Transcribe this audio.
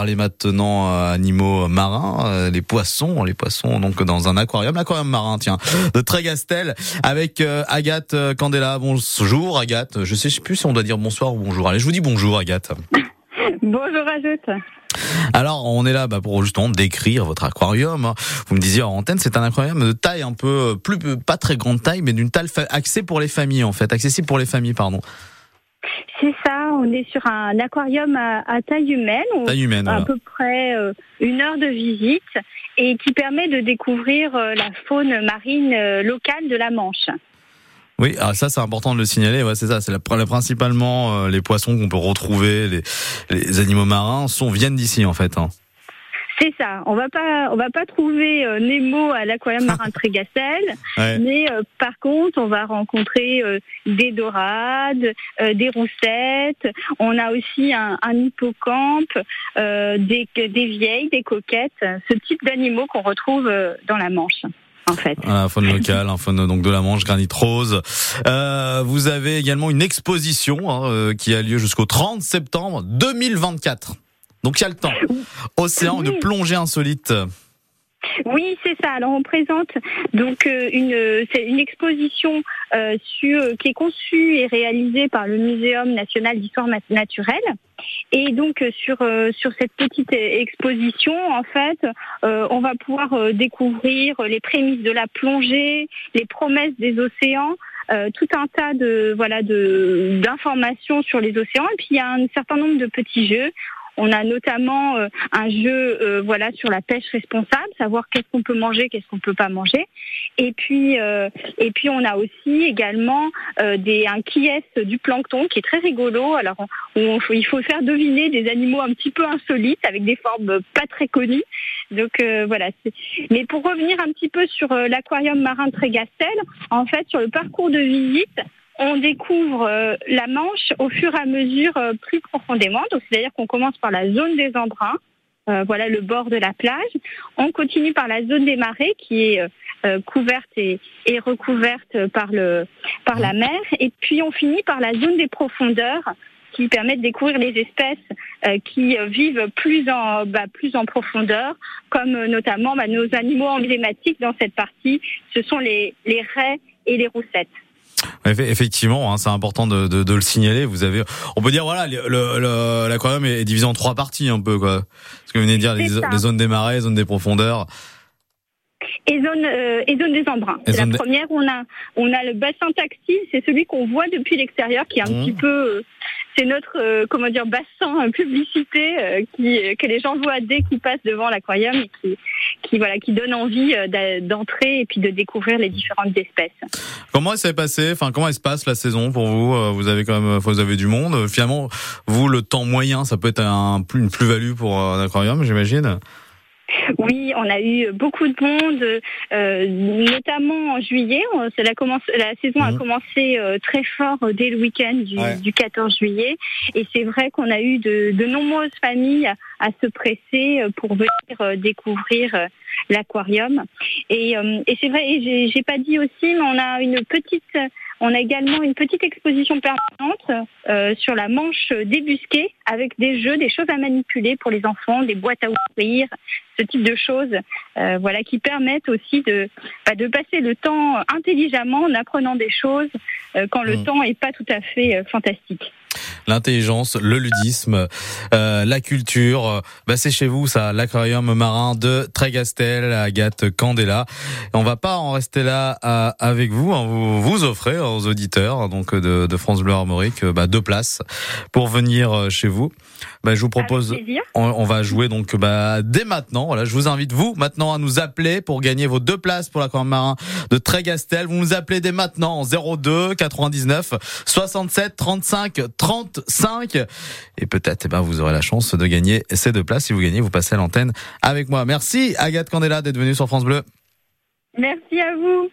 Parler maintenant animaux marins, les poissons donc dans un aquarium, l'aquarium marin tiens de Trégastel avec Agathe Candela. Bonjour Agathe, je sais plus si on doit dire bonsoir ou bonjour. Allez, je vous dis bonjour Agathe. Bonjour Agathe. Alors on est là pour justement décrire votre aquarium. Vous me disiez en antenne, c'est un aquarium de taille un peu plus, pas très grande taille, mais d'une taille accessible pour les familles pardon. C'est ça, on est sur un aquarium à taille humaine, à peu près une heure de visite, et qui permet de découvrir la faune marine locale de la Manche. Oui, ah, ça c'est important de le signaler, ouais, c'est ça, c'est principalement les poissons qu'on peut retrouver, les animaux marins viennent d'ici en fait. Hein. C'est ça, on va pas trouver Nemo à l'aquarium marin Trégastel, ouais. Mais par contre, on va rencontrer des dorades, des roussettes, on a aussi un hippocampe, des vieilles, des coquettes, ce type d'animaux qu'on retrouve dans la Manche. En fait. Voilà, faune locale, faune donc de la Manche, granit rose. Vous avez également une exposition qui a lieu jusqu'au 30 septembre 2024. Donc il y a le temps. Océan de plongée insolite. Oui, c'est ça. Alors on présente donc une exposition qui est conçue et réalisée par le Muséum national d'histoire naturelle. Et donc sur cette petite exposition, en fait, on va pouvoir découvrir les prémices de la plongée, les promesses des océans. Tout un tas d'informations sur les océans. Et puis il y a un certain nombre de petits jeux. On a notamment un jeu sur la pêche responsable, savoir qu'est-ce qu'on peut manger, qu'est-ce qu'on peut pas manger. Et puis on a aussi également un quiz du plancton qui est très rigolo. Alors il faut faire deviner des animaux un petit peu insolites avec des formes pas très connues. Donc voilà. Mais pour revenir un petit peu sur l'aquarium marin Trégastel, en fait sur le parcours de visite, on découvre la Manche au fur et à mesure plus profondément. Donc, c'est-à-dire qu'on commence par la zone des embruns, le bord de la plage. On continue par la zone des marais qui est couverte et recouverte par la mer. Et puis, on finit par la zone des profondeurs qui permet de découvrir les espèces qui vivent plus en profondeur, comme notamment nos animaux emblématiques dans cette partie. Ce sont les raies et les roussettes. Effectivement, c'est important de le signaler. Vous avez, on peut dire l'aquarium est divisé en trois parties un peu quoi. Ce que vous venez de dire, les zones des marais, les zones des profondeurs et zones des embruns. C'est la première, on a le bassin tactile, c'est celui qu'on voit depuis l'extérieur, qui est un petit peu, c'est notre bassin publicité que les gens voient dès qu'ils passent devant l'aquarium et qui donne envie d'entrer et puis de découvrir les différentes espèces. Comment elle se passe la saison pour vous? Vous avez quand même, vous avez du monde. Finalement, vous, le temps moyen, ça peut être une plus-value pour un aquarium, j'imagine. Oui, on a eu beaucoup de monde, notamment en juillet. La saison a commencé très fort dès le week-end du 14 juillet. Et c'est vrai qu'on a eu de nombreuses familles à se presser pour venir découvrir l'aquarium. Et c'est vrai, j'ai pas dit aussi, mais on a également une petite exposition permanente sur la Manche débusquée avec des jeux, des choses à manipuler pour les enfants, des boîtes à ouvrir, ce type de choses qui permettent aussi de passer le temps intelligemment en apprenant des choses quand le temps n'est pas tout à fait fantastique. L'intelligence, le ludisme, la culture, c'est chez vous ça, l'aquarium marin de Trégastel, Agathe Candela. Et on va pas en rester là avec vous, hein. Vous offrez aux auditeurs donc de France Bleu Armorique 2 places pour venir chez vous. Je vous propose, on va jouer donc dès maintenant. Voilà, je vous invite vous maintenant à nous appeler pour gagner vos 2 places pour l'aquarium marin de Trégastel. Vous nous appelez dès maintenant en 02 99 67 35 35 et peut-être vous aurez la chance de gagner ces 2 places. Si vous gagnez, vous passez à l'antenne avec moi. Merci Agathe Candela d'être venue sur France Bleu. Merci à vous.